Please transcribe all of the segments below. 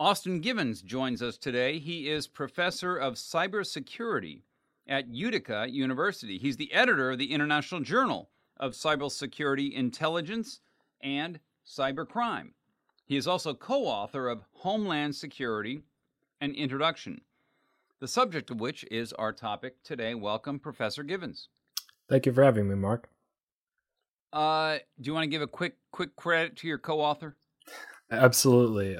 Austin Givens joins us today. He is professor of cybersecurity at Utica University. He's the editor of the International Journal of Cybersecurity Intelligence and Cybercrime. He is also co-author of Homeland Security: An Introduction, the subject of which is our topic today. Welcome, Professor Givens. Thank you for having me, Mark. Do you want to give a quick credit to your co-author? Absolutely.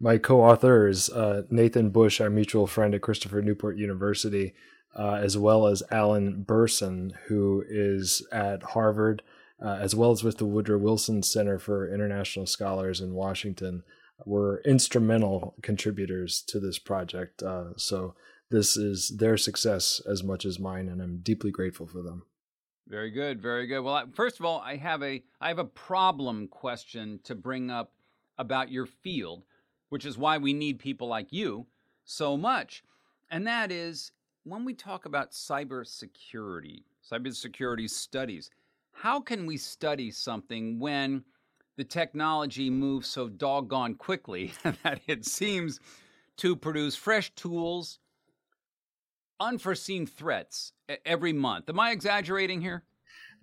My co-author is Nathan Bush, our mutual friend at Christopher Newport University, as well as Alan Burson, who is at Harvard, as well as with the Woodrow Wilson Center for International Scholars in Washington. Were instrumental contributors to this project. So this is their success as much as mine, and I'm deeply grateful for them. Very good, very good. Well, first of all, I have a problem question to bring up about your field, which is why we need people like you so much. And that is, when we talk about cybersecurity studies, how can we study something when the technology moves so doggone quickly that it seems to produce fresh tools, unforeseen threats every month? Am I exaggerating here?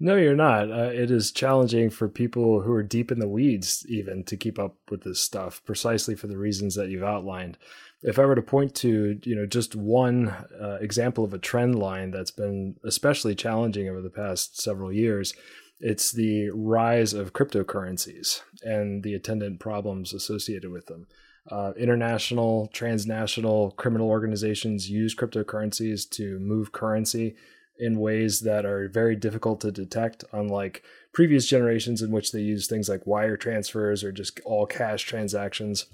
No, you're not. It is challenging for people who are deep in the weeds even to keep up with this stuff, precisely for the reasons that you've outlined. If I were to point to, just one example of a trend line that's been especially challenging over the past several years, it's the rise of cryptocurrencies and the attendant problems associated with them. International, transnational criminal organizations use cryptocurrencies to move currency in ways that are very difficult to detect, unlike previous generations in which they use things like wire transfers or just all cash transactions.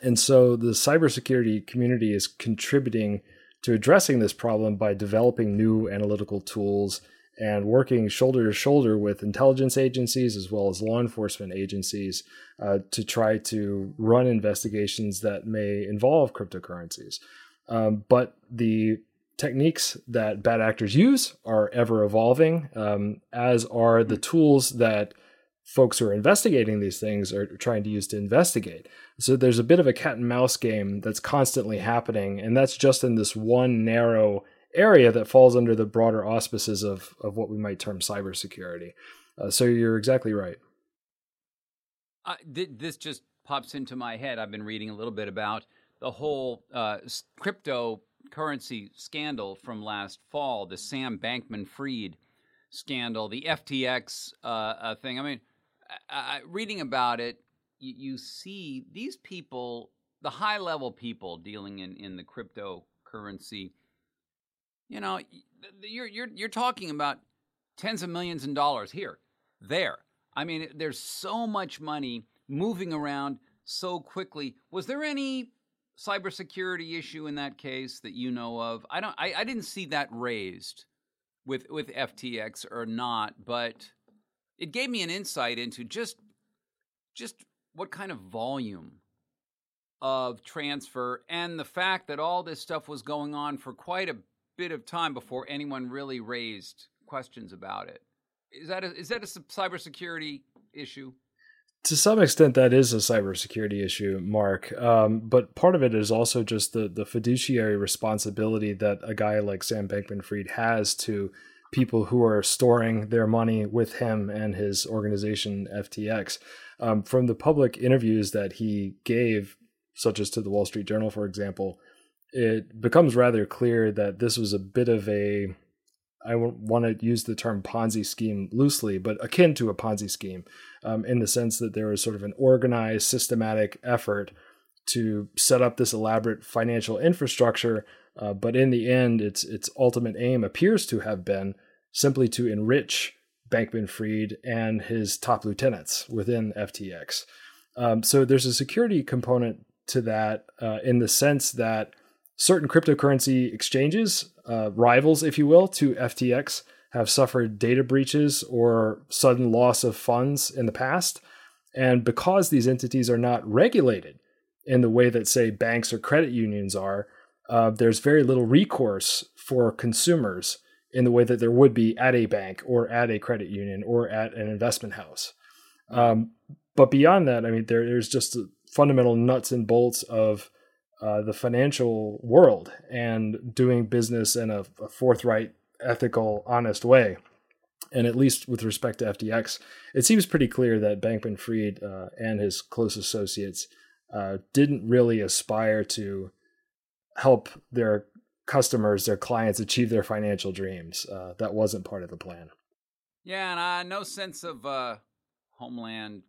And so the cybersecurity community is contributing to addressing this problem by developing new analytical tools and working shoulder to shoulder with intelligence agencies as well as law enforcement agencies to try to run investigations that may involve cryptocurrencies. But the techniques that bad actors use are ever evolving, as are the tools that folks who are investigating these things are trying to use to investigate. So there's a bit of a cat and mouse game that's constantly happening, and that's just in this one narrow area that falls under the broader auspices of what we might term cybersecurity. So you're exactly right. This just pops into my head. I've been reading a little bit about the whole cryptocurrency scandal from last fall, the Sam Bankman-Fried scandal, the FTX thing. I mean, reading about it, you see these people, the high-level people dealing in the cryptocurrency. You're talking about tens of millions of dollars here, there. I mean, there's so much money moving around so quickly. Was there any cybersecurity issue in that case that you know of? I didn't see that raised with FTX or not, but it gave me an insight into just what kind of volume of transfer and the fact that all this stuff was going on for quite a bit of time before anyone really raised questions about it. Is that a cybersecurity issue? To some extent, that is a cybersecurity issue, Mark. But part of it is also just the fiduciary responsibility that a guy like Sam Bankman-Fried has to people who are storing their money with him and his organization, FTX. From the public interviews that he gave, such as to the Wall Street Journal, for example, it becomes rather clear that this was a bit of a, I want to use the term Ponzi scheme loosely, but akin to a Ponzi scheme, in the sense that there was sort of an organized, systematic effort to set up this elaborate financial infrastructure. But in the end, its ultimate aim appears to have been simply to enrich Bankman-Fried and his top lieutenants within FTX. So there's a security component to that, in the sense that certain cryptocurrency exchanges, rivals, if you will, to FTX, have suffered data breaches or sudden loss of funds in the past. And because these entities are not regulated in the way that, say, banks or credit unions are, there's very little recourse for consumers in the way that there would be at a bank or at a credit union or at an investment house. But beyond that, I mean, there's just the fundamental nuts and bolts of the financial world and doing business in a forthright, ethical, honest way. And at least with respect to FTX, it seems pretty clear that Bankman-Fried and his close associates didn't really aspire to help their customers, their clients, achieve their financial dreams. That wasn't part of the plan. Yeah, and no sense of homeland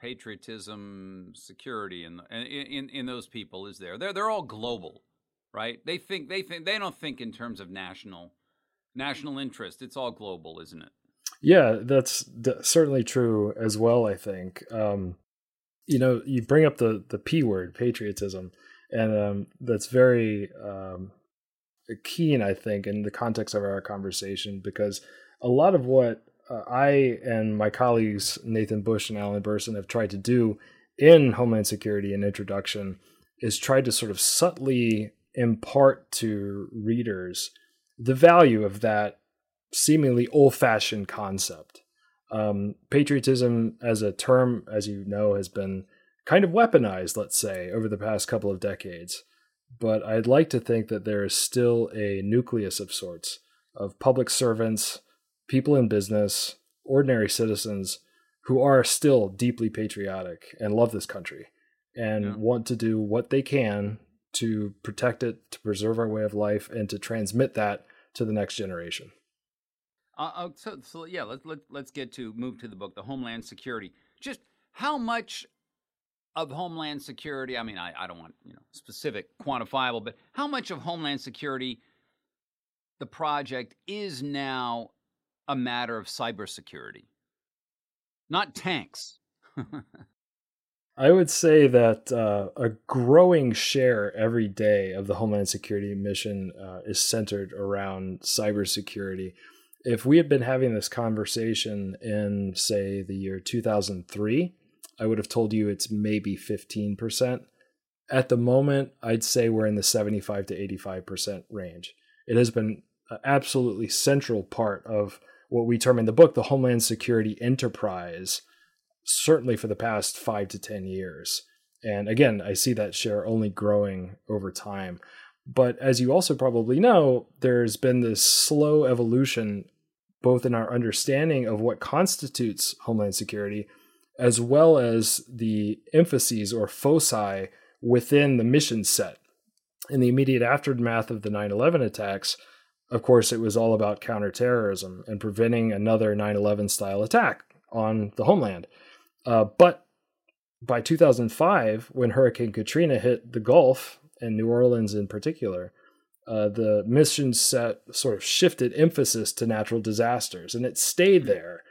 patriotism, security, and in those people is there. They're all global, right? They think they don't think in terms of national interest. It's all global, isn't it? Yeah, that's certainly true as well. I think you bring up the P word, patriotism, and that's very keen, I think, in the context of our conversation, because a lot of what I and my colleagues, Nathan Bush and Alan Burson, have tried to do in Homeland Security: An Introduction is tried to sort of subtly impart to readers the value of that seemingly old-fashioned concept. Patriotism as a term, as you know, has been kind of weaponized, let's say, over the past couple of decades. But I'd like to think that there is still a nucleus of sorts of public servants, people in business, ordinary citizens who are still deeply patriotic and love this country and want to do what they can to protect it, to preserve our way of life, and to transmit that to the next generation. Let's move to the book, The Homeland Security. Just how much of Homeland Security, I mean, I don't want specific, quantifiable, but how much of Homeland Security, the project, is now a matter of cybersecurity, not tanks? I would say that a growing share every day of the Homeland Security mission is centered around cybersecurity. If we had been having this conversation in, say, the year 2003, I would have told you it's maybe 15%. At the moment, I'd say we're in the 75 to 85% range. It has been an absolutely central part of what we term in the book the Homeland Security enterprise, certainly for the past 5 to 10 years. And again, I see that share only growing over time. But as you also probably know, there's been this slow evolution, both in our understanding of what constitutes Homeland Security, as well as the emphases or foci within the mission set. In the immediate aftermath of the 9/11 attacks, of course, it was all about counterterrorism and preventing another 9/11 style attack on the homeland. But by 2005, when Hurricane Katrina hit the Gulf and New Orleans in particular, the mission set sort of shifted emphasis to natural disasters, and it stayed there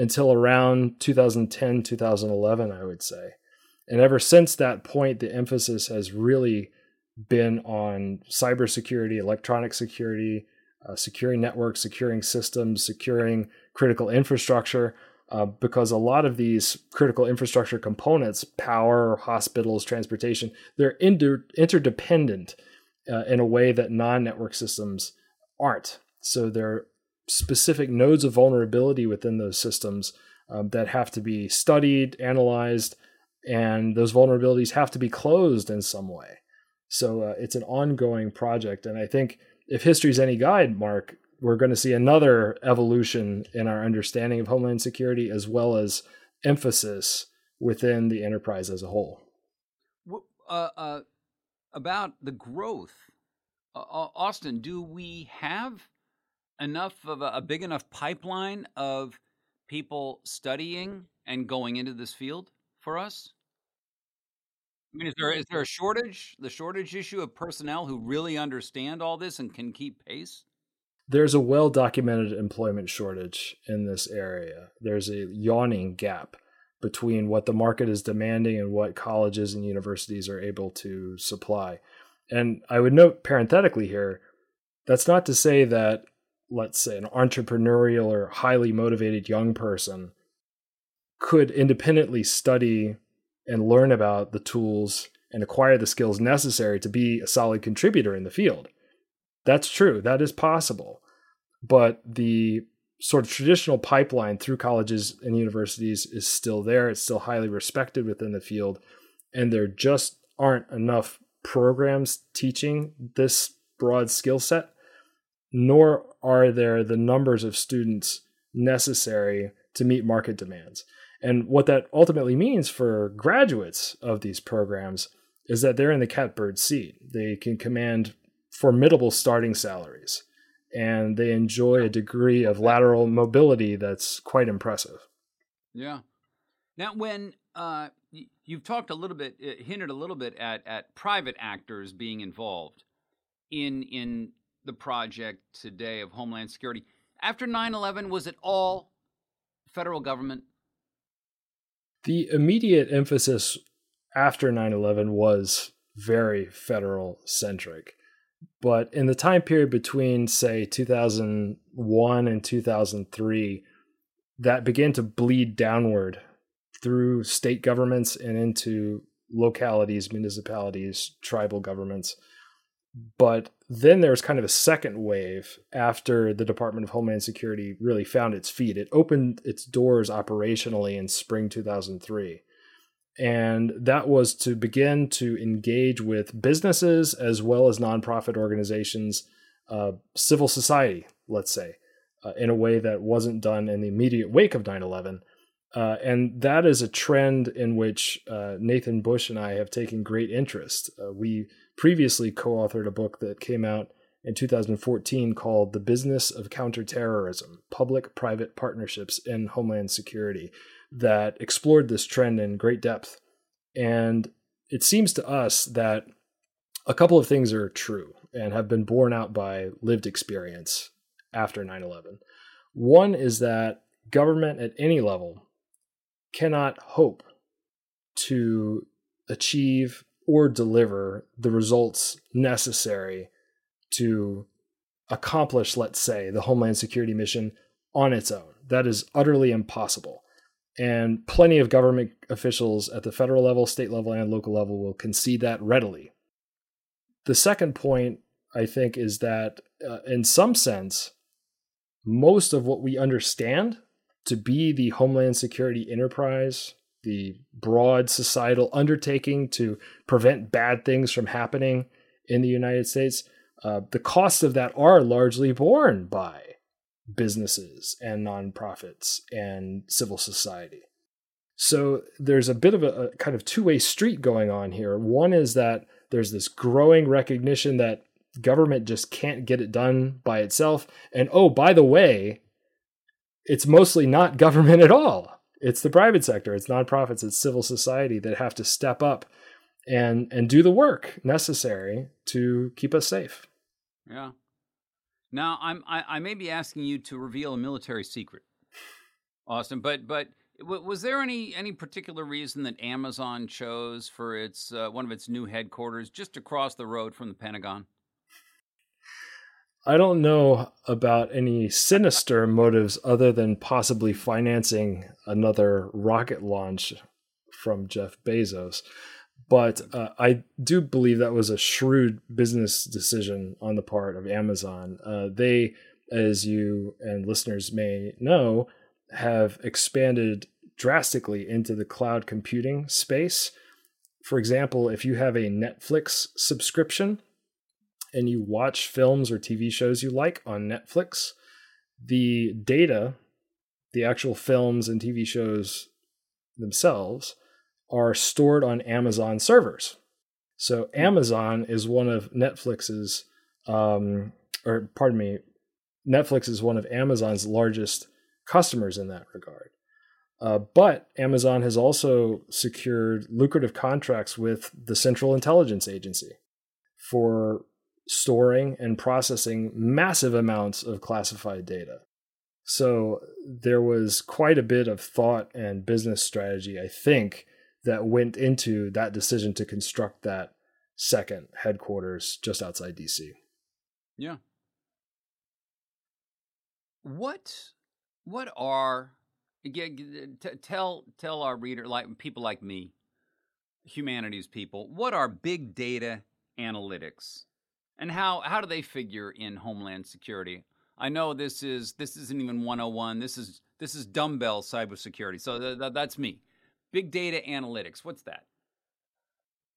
until around 2010, 2011, I would say. And ever since that point, the emphasis has really been on cybersecurity, electronic security, securing networks, securing systems, securing critical infrastructure, because a lot of these critical infrastructure components, power, hospitals, transportation, they're interdependent in a way that non-network systems aren't. So there are specific nodes of vulnerability within those systems that have to be studied, analyzed, and those vulnerabilities have to be closed in some way. So it's an ongoing project. And I think if history's any guide, Mark, we're going to see another evolution in our understanding of Homeland Security, as well as emphasis within the enterprise as a whole. About the growth Austin, do we have enough of a big enough pipeline of people studying and going into this field for us? I mean, is there a shortage, the shortage issue of personnel who really understand all this and can keep pace? There's a well-documented employment shortage in this area. There's a yawning gap between what the market is demanding and what colleges and universities are able to supply. And I would note parenthetically here, that's not to say that, let's say, an entrepreneurial or highly motivated young person could independently study and learn about the tools and acquire the skills necessary to be a solid contributor in the field. That's true. That is possible. But the sort of traditional pipeline through colleges and universities is still there. It's still highly respected within the field. And there just aren't enough programs teaching this broad skill set, nor are there the numbers of students necessary to meet market demands. And what that ultimately means for graduates of these programs is that they're in the catbird seat. They can command formidable starting salaries, and they enjoy a degree of lateral mobility that's quite impressive. Yeah. Now, when you've talked a little bit, hinted a little bit at private actors being involved in the project today of Homeland Security. After 9/11, was it all federal government? The immediate emphasis after 9/11 was very federal-centric. But in the time period between, say, 2001 and 2003, that began to bleed downward through state governments and into localities, municipalities, tribal governments. But then there was kind of a second wave after the Department of Homeland Security really found its feet. It opened its doors operationally in spring 2003. And that was to begin to engage with businesses as well as nonprofit organizations, civil society, let's say, in a way that wasn't done in the immediate wake of 9/11. And that is a trend in which Nathan Bush and I have taken great interest. We previously co-authored a book that came out in 2014 called The Business of Counterterrorism, Public-Private Partnerships in Homeland Security, that explored this trend in great depth. And it seems to us that a couple of things are true and have been borne out by lived experience after 9/11. One is that government at any level cannot hope to achieve or deliver the results necessary to accomplish, let's say, the Homeland Security mission on its own. That is utterly impossible. And plenty of government officials at the federal level, state level, and local level will concede that readily. The second point, I think, is that in some sense, most of what we understand to be the Homeland Security enterprise, the broad societal undertaking to prevent bad things from happening in the United States, the costs of that are largely borne by businesses and nonprofits and civil society. So there's a bit of a kind of two-way street going on here. One is that there's this growing recognition that government just can't get it done by itself. And oh, by the way, it's mostly not government at all. It's the private sector, it's nonprofits, it's civil society that have to step up and do the work necessary to keep us safe. Yeah. Now, I may be asking you to reveal a military secret, Austin, but was there any particular reason that Amazon chose for its one of its new headquarters just across the road from the Pentagon? I don't know about any sinister motives other than possibly financing another rocket launch from Jeff Bezos. But I do believe that was a shrewd business decision on the part of Amazon. They, as you and listeners may know, have expanded drastically into the cloud computing space. For example, if you have a Netflix subscription and you watch films or TV shows you like on Netflix, the data, the actual films and TV shows themselves, are stored on Amazon servers. So Amazon is one of Netflix's Netflix is one of Amazon's largest customers in that regard. But Amazon has also secured lucrative contracts with the Central Intelligence Agency for storing and processing massive amounts of classified data. So there was quite a bit of thought and business strategy, I think, that went into that decision to construct that second headquarters just outside DC. Yeah. What are, tell our reader, like people like me, humanities people, what are big data analytics, and how do they figure in Homeland Security? I know this isn't even 101. This is dumbbell cybersecurity. So that's me. Big data analytics. What's that?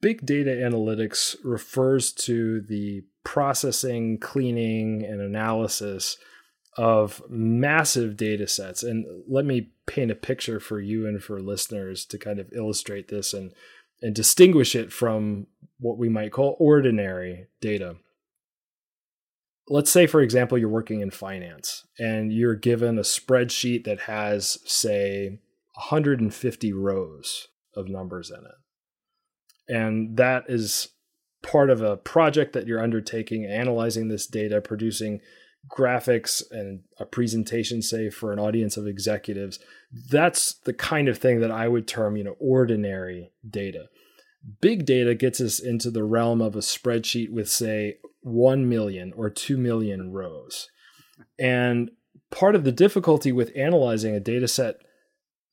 Big data analytics refers to the processing, cleaning, and analysis of massive data sets. And let me paint a picture for you and for listeners to kind of illustrate this and distinguish it from what we might call ordinary data. Let's say, for example, you're working in finance and you're given a spreadsheet that has, say, 150 rows of numbers in it. And that is part of a project that you're undertaking, analyzing this data, producing graphics and a presentation, say, for an audience of executives. That's the kind of thing that I would term, ordinary data. Big data gets us into the realm of a spreadsheet with, say, 1 million or 2 million rows. And part of the difficulty with analyzing a data set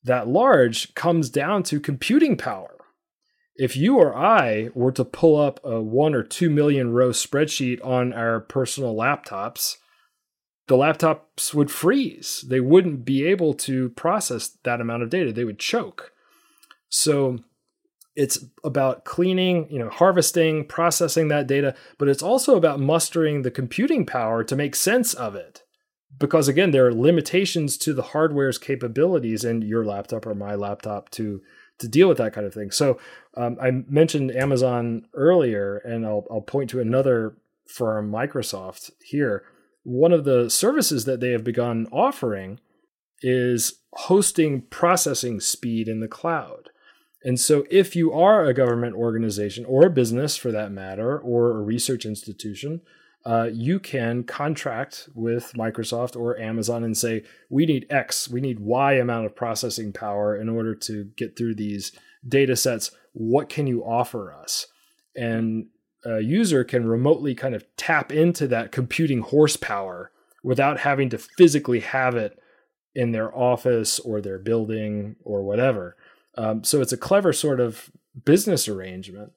that large comes down to computing power. If you or I were to pull up a 1 or 2 million row spreadsheet on our personal laptops, the laptops would freeze. They wouldn't be able to process that amount of data. They would choke. So it's about cleaning, harvesting, processing that data, but it's also about mustering the computing power to make sense of it. Because again, there are limitations to the hardware's capabilities in your laptop or my laptop to deal with that kind of thing. So I mentioned Amazon earlier, and I'll point to another firm, Microsoft, here. One of the services that they have begun offering is hosting processing speed in the cloud. And so if you are a government organization or a business, for that matter, or a research institution, you can contract with Microsoft or Amazon and say, we need X, we need Y amount of processing power in order to get through these data sets. What can you offer us? And a user can remotely kind of tap into that computing horsepower without having to physically have it in their office or their building or whatever. So it's a clever sort of business arrangement,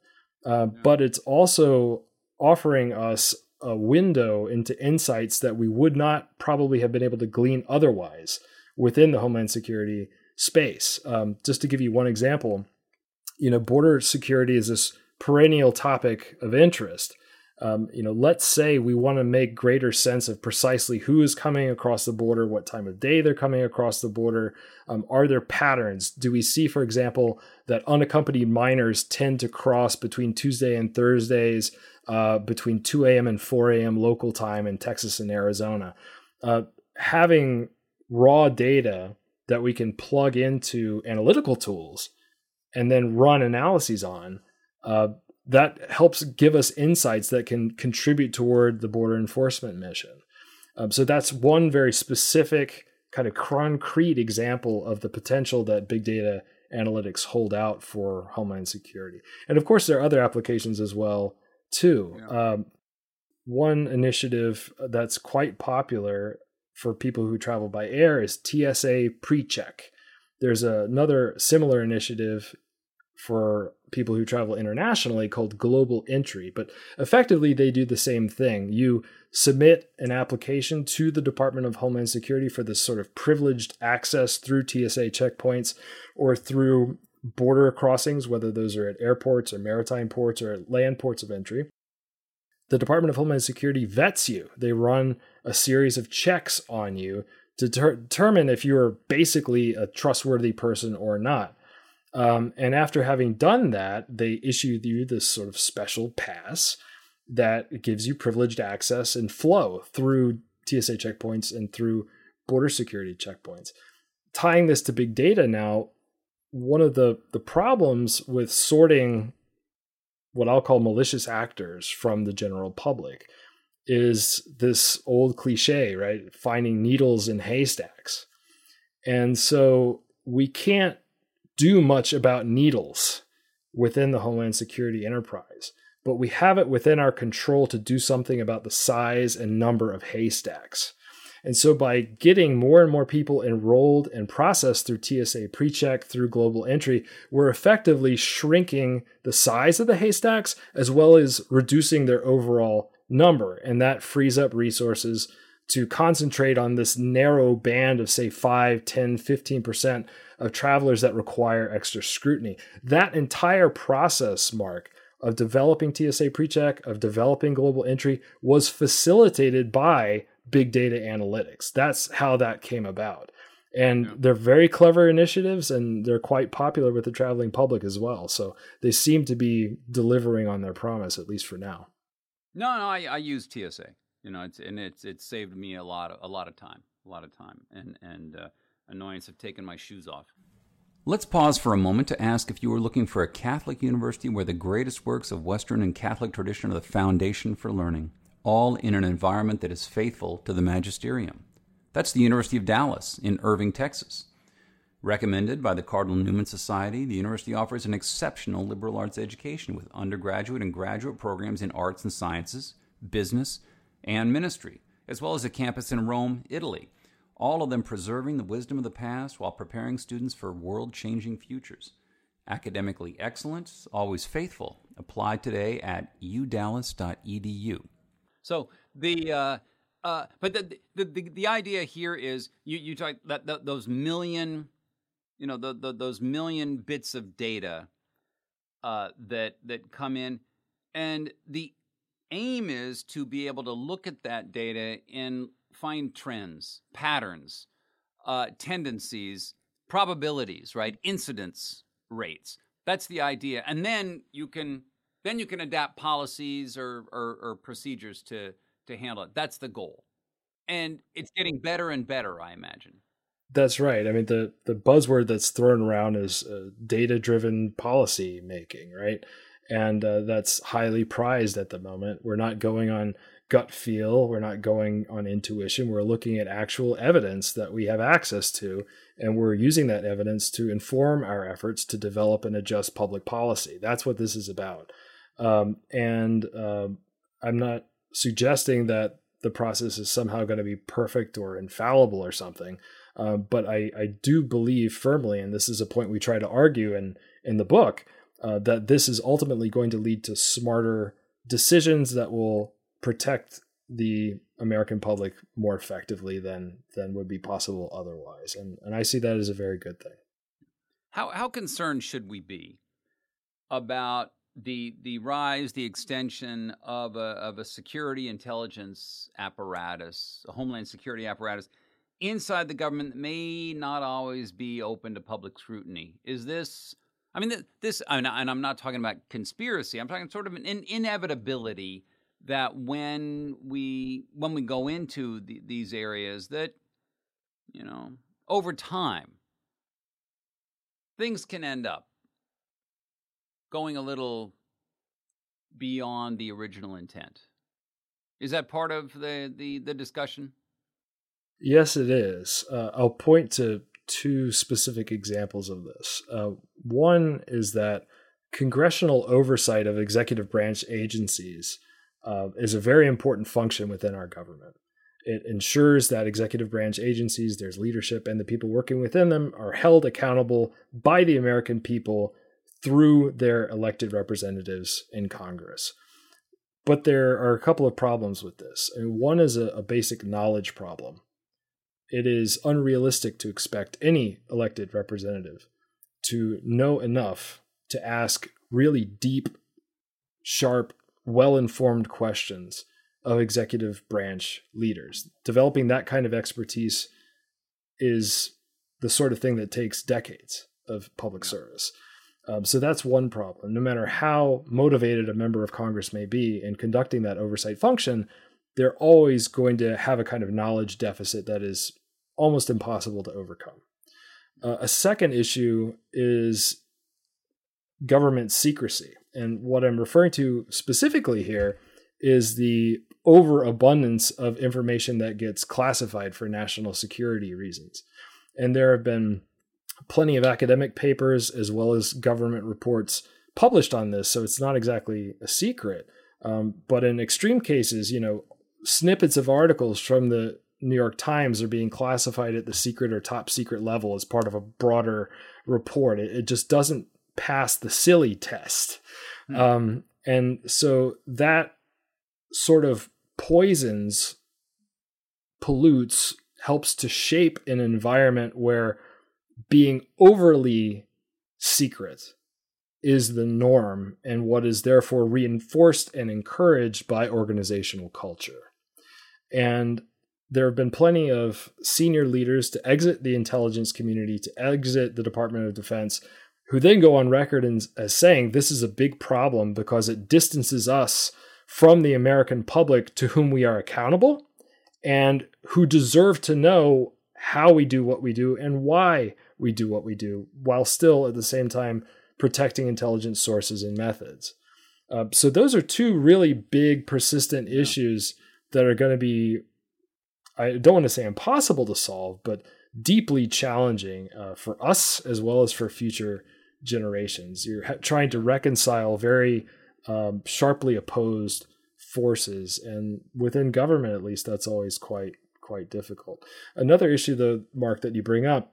but it's also offering us a window into insights that we would not probably have been able to glean otherwise within the Homeland Security space. Just to give you one example, border security is this perennial topic of interest. Let's say we want to make greater sense of precisely who is coming across the border, what time of day they're coming across the border. Are there patterns? Do we see, for example, that unaccompanied minors tend to cross between Tuesday and Thursdays, between 2 a.m. and 4 a.m. local time in Texas and Arizona? Having raw data that we can plug into analytical tools and then run analyses on, that helps give us insights that can contribute toward the border enforcement mission. So that's one very specific kind of concrete example of the potential that big data analytics hold out for Homeland Security. And of course, there are other applications as well, too. Yeah. One initiative that's quite popular for people who travel by air is TSA PreCheck. There's another similar initiative for people who travel internationally called Global Entry. But effectively, they do the same thing. You submit an application to the Department of Homeland Security for this sort of privileged access through TSA checkpoints or through border crossings, whether those are at airports or maritime ports or at land ports of entry. The Department of Homeland Security vets you. They run a series of checks on you to determine if you are basically a trustworthy person or not. And after having done that, they issue you this sort of special pass that gives you privileged access and flow through TSA checkpoints and through border security checkpoints. Tying this to big data now, one of the problems with sorting what I'll call malicious actors from the general public is this old cliche, right? Finding needles in haystacks. And so we can't do much about needles within the Homeland Security enterprise, but we have it within our control to do something about the size and number of haystacks. And so by getting more and more people enrolled and processed through TSA PreCheck, through Global Entry, we're effectively shrinking the size of the haystacks as well as reducing their overall number. And that frees up resources to concentrate on this narrow band of, say, 5, 10, 15% of travelers that require extra scrutiny. That entire process, Mark, of developing TSA PreCheck, of developing Global Entry, was facilitated by big data analytics. That's how that came about. And they're very clever initiatives, and they're quite popular with the traveling public as well. So they seem to be delivering on their promise, at least for now. No, I use TSA. You know, it's saved me a lot of time, and annoyance of taking my shoes off. Let's pause for a moment to ask if you are looking for a Catholic university where the greatest works of Western and Catholic tradition are the foundation for learning, all in an environment that is faithful to the magisterium. That's the University of Dallas in Irving, Texas. Recommended by the Cardinal Newman Society, the university offers an exceptional liberal arts education with undergraduate and graduate programs in arts and sciences, business, and ministry, as well as a campus in Rome, Italy, all of them preserving the wisdom of the past while preparing students for world-changing futures. Academically excellent, always faithful. Apply today at udallas.edu. So but the idea here is you talk that those million, you know, those million bits of data that come in, and the aim is to be able to look at that data and find trends, patterns, tendencies, probabilities, right? Incidence rates. That's the idea, and then you can. Then you can adapt policies or procedures to handle it. That's the goal. And it's getting better and better, I imagine. That's right. I mean, the buzzword that's thrown around is data-driven policy making, right? And that's highly prized at the moment. We're not going on gut feel. We're not going on intuition. We're looking at actual evidence that we have access to, and we're using that evidence to inform our efforts to develop and adjust public policy. That's what this is about. I'm not suggesting that the process is somehow going to be perfect or infallible or something, but I do believe firmly, and this is a point we try to argue in the book, that this is ultimately going to lead to smarter decisions that will protect the American public more effectively than would be possible otherwise. And I see that as a very good thing. How concerned should we be about the rise, the extension of a security intelligence apparatus, a homeland security apparatus inside the government that may not always be open to public scrutiny? Is this, I mean, this, and I'm not talking about conspiracy. I'm talking sort of an inevitability that when we go into these areas that, you know, over time, things can end up going a little beyond the original intent. Is that part of the discussion? Yes, it is. I'll point to two specific examples of this. One is that congressional oversight of executive branch agencies is a very important function within our government. It ensures that executive branch agencies, there's leadership, and the people working within them are held accountable by the American people through their elected representatives in Congress. But there are a couple of problems with this. And one is a basic knowledge problem. It is unrealistic to expect any elected representative to know enough to ask really deep, sharp, well-informed questions of executive branch leaders. Developing that kind of expertise is the sort of thing that takes decades of public service. So that's one problem. No matter how motivated a member of Congress may be in conducting that oversight function, they're always going to have a kind of knowledge deficit that is almost impossible to overcome. A second issue is government secrecy. And what I'm referring to specifically here is the overabundance of information that gets classified for national security reasons. And there have been plenty of academic papers as well as government reports published on this. So it's not exactly a secret. But in extreme cases, snippets of articles from the New York Times are being classified at the secret or top secret level as part of a broader report. It just doesn't pass the silly test. Mm-hmm. And so that sort of poisons, pollutes, helps to shape an environment where being overly secret is the norm and what is therefore reinforced and encouraged by organizational culture. And there have been plenty of senior leaders to exit the intelligence community, to exit the Department of Defense, who then go on record as saying this is a big problem because it distances us from the American public to whom we are accountable and who deserve to know how we do what we do and why we do what we do, while still at the same time protecting intelligence sources and methods. So those are two really big, persistent issues that are going to be, I don't want to say impossible to solve, but deeply challenging for us as well as for future generations. You're trying to reconcile very sharply opposed forces, and within government, at least, that's always quite difficult. Another issue, though, Mark, that you bring up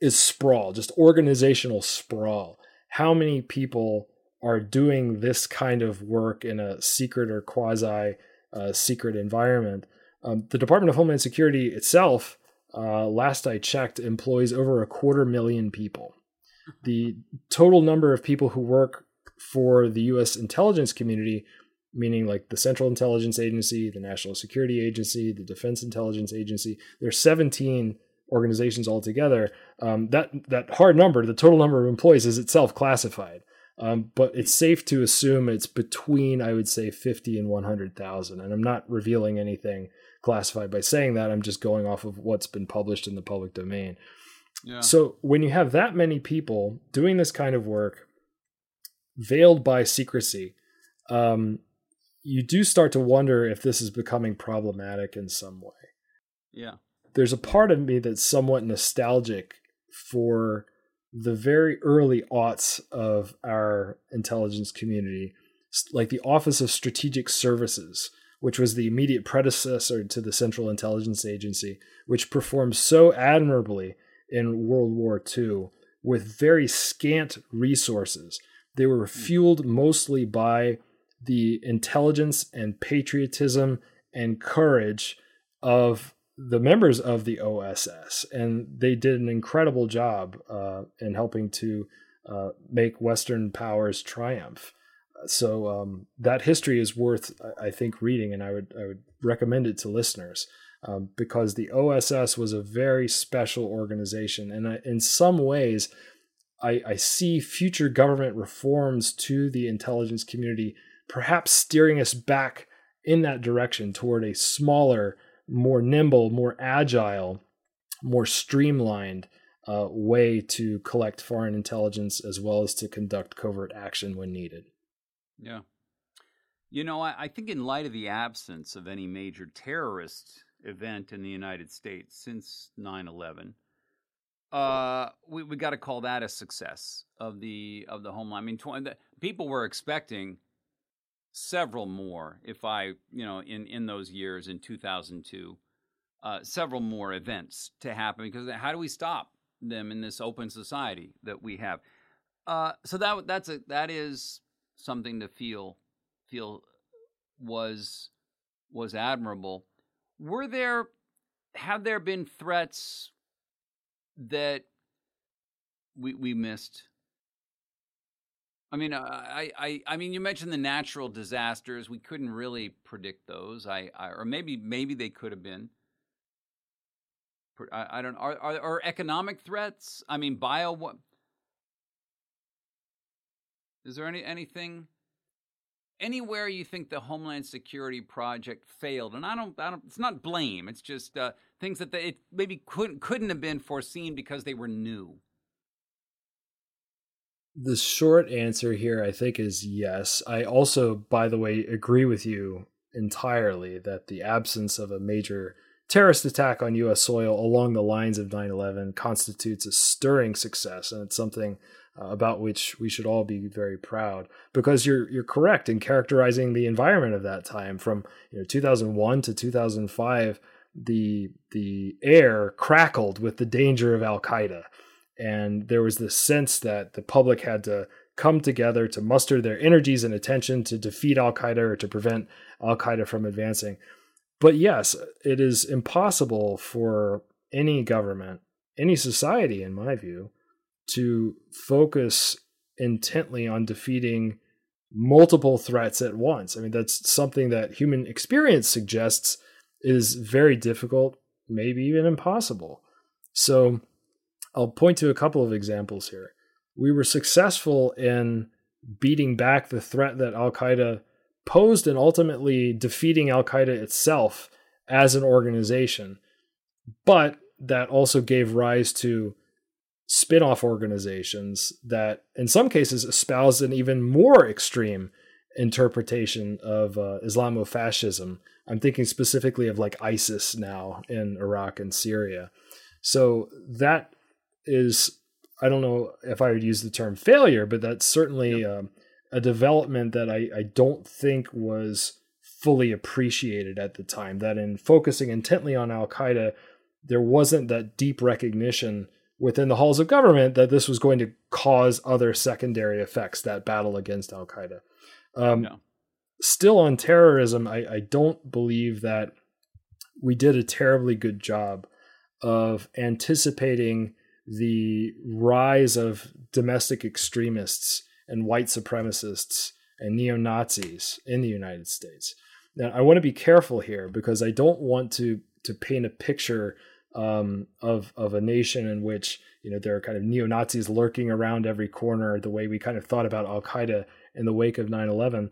is sprawl, just organizational sprawl. How many people are doing this kind of work in a secret or quasi secret environment? The Department of Homeland Security itself, last I checked, employs over 250,000 people. The total number of people who work for the U.S. intelligence community, meaning like the Central Intelligence Agency, the National Security Agency, the Defense Intelligence Agency. There's 17 organizations altogether. That hard number, the total number of employees, is itself classified. But it's safe to assume it's between, I would say, 50 and 100,000. And I'm not revealing anything classified by saying that. I'm just going off of what's been published in the public domain. Yeah. So when you have that many people doing this kind of work, veiled by secrecy, you do start to wonder if this is becoming problematic in some way. Yeah. There's a part of me that's somewhat nostalgic for the very early aughts of our intelligence community, like the Office of Strategic Services, which was the immediate predecessor to the Central Intelligence Agency, which performed so admirably in World War II with very scant resources. They were fueled mostly by the intelligence and patriotism and courage of the members of the OSS. And they did an incredible job in helping to make Western powers triumph. So that history is worth, I think, reading, and I would recommend it to listeners because the OSS was a very special organization. And in some ways, I see future government reforms to the intelligence community perhaps steering us back in that direction toward a smaller, more nimble, more agile, more streamlined way to collect foreign intelligence as well as to conduct covert action when needed. Yeah. I think in light of the absence of any major terrorist event in the United States since 9/11, we got to call that a success of the homeland. I mean, people were expecting several more, if I, in those years in 2002, several more events to happen, because how do we stop them in this open society that we have? So that is something to feel was admirable. Have there been threats that we missed? I mean, I mean, you mentioned the natural disasters. We couldn't really predict those. Or maybe they could have been. I don't know. Are economic threats? I mean, Is there anything anywhere you think the Homeland Security project failed? And I don't. It's not blame. It's just things that it maybe couldn't have been foreseen because they were new. The short answer here, I think, is yes. I also, by the way, agree with you entirely that the absence of a major terrorist attack on U.S. soil along the lines of 9/11 constitutes a stirring success, and it's something about which we should all be very proud. Because you're correct in characterizing the environment of that time. From 2001 to 2005, the air crackled with the danger of Al-Qaeda. And there was this sense that the public had to come together to muster their energies and attention to defeat Al-Qaeda or to prevent Al-Qaeda from advancing. But yes, it is impossible for any government, any society, in my view, to focus intently on defeating multiple threats at once. I mean, that's something that human experience suggests is very difficult, maybe even impossible. So I'll point to a couple of examples here. We were successful in beating back the threat that Al-Qaeda posed and ultimately defeating Al-Qaeda itself as an organization. But that also gave rise to spin-off organizations that in some cases espoused an even more extreme interpretation of Islamofascism. I'm thinking specifically of like ISIS now in Iraq and Syria. So that is, I don't know if I would use the term failure, but that's certainly a development that I don't think was fully appreciated at the time, that in focusing intently on Al-Qaeda, there wasn't that deep recognition within the halls of government that this was going to cause other secondary effects, that battle against Al-Qaeda. Still on terrorism, I don't believe that we did a terribly good job of anticipating the rise of domestic extremists and white supremacists and neo-Nazis in the United States. Now, I want to be careful here because I don't want to paint a picture of a nation in which there are kind of neo-Nazis lurking around every corner, the way we kind of thought about Al-Qaeda in the wake of 9/11.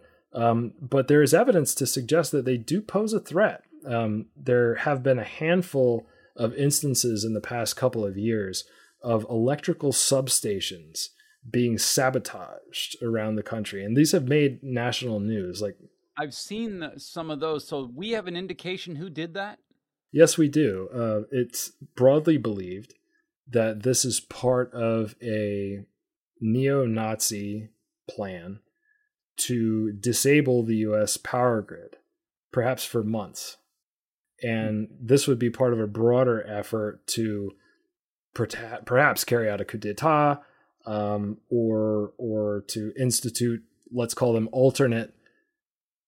But there is evidence to suggest that they do pose a threat. There have been a handful of instances in the past couple of years of electrical substations being sabotaged around the country. And these have made national news. Like I've seen some of those. So we have an indication who did that? Yes, we do. It's broadly believed that this is part of a neo-Nazi plan to disable the U.S. power grid, perhaps for months. And this would be part of a broader effort to perhaps carry out a coup d'etat or to institute, let's call them alternate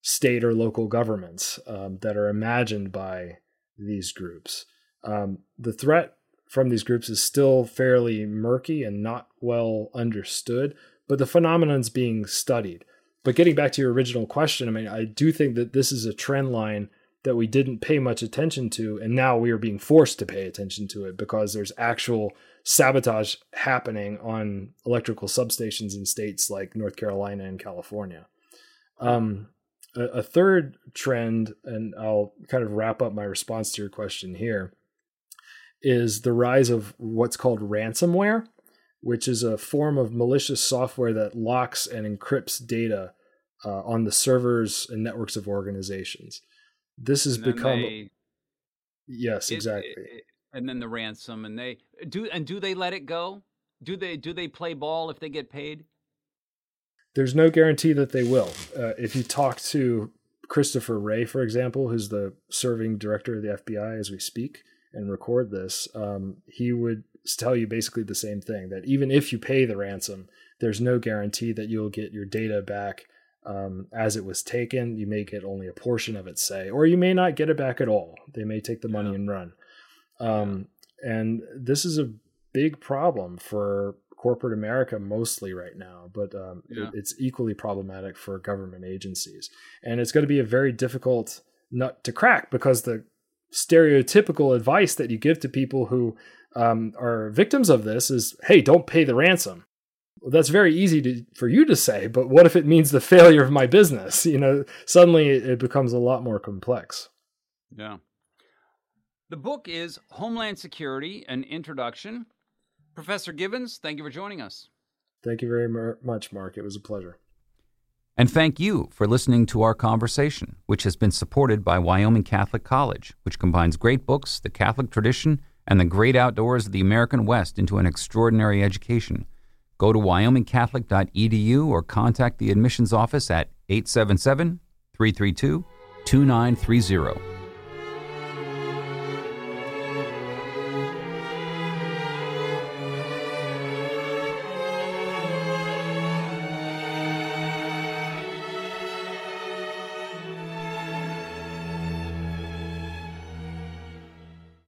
state or local governments that are imagined by these groups. The threat from these groups is still fairly murky and not well understood, but the phenomenon is being studied. But getting back to your original question, I mean, I do think that this is a trend line that we didn't pay much attention to, and now we are being forced to pay attention to it because there's actual sabotage happening on electrical substations in states like North Carolina and California. A third trend, and I'll kind of wrap up my response to your question here, is the rise of what's called ransomware, which is a form of malicious software that locks and encrypts data on the servers and networks of organizations. This has become and then the ransom, and they do they let it go? Do they play ball if they get paid? There's no guarantee that they will. If you talk to Christopher Wray, for example, who's the serving director of the FBI as we speak and record this, he would tell you basically the same thing, that even if you pay the ransom, there's no guarantee that you'll get your data back as it was taken. You may get only a portion of it, say, or you may not get it back at all. They may take the money and run. And this is a big problem for corporate America mostly right now, but it's equally problematic for government agencies. And it's going to be a very difficult nut to crack because the stereotypical advice that you give to people who are victims of this is, hey, don't pay the ransom. Well, that's very easy for you to say, but what if it means the failure of my business? You know, suddenly it becomes a lot more complex. Yeah. The book is Homeland Security, An Introduction. Professor Givens, thank you for joining us. Thank you very much, Mark. It was a pleasure. And thank you for listening to our conversation, which has been supported by Wyoming Catholic College, which combines great books, the Catholic tradition, and the great outdoors of the American West into an extraordinary education. Go to wyomingcatholic.edu or contact the admissions office at 877-332-2930.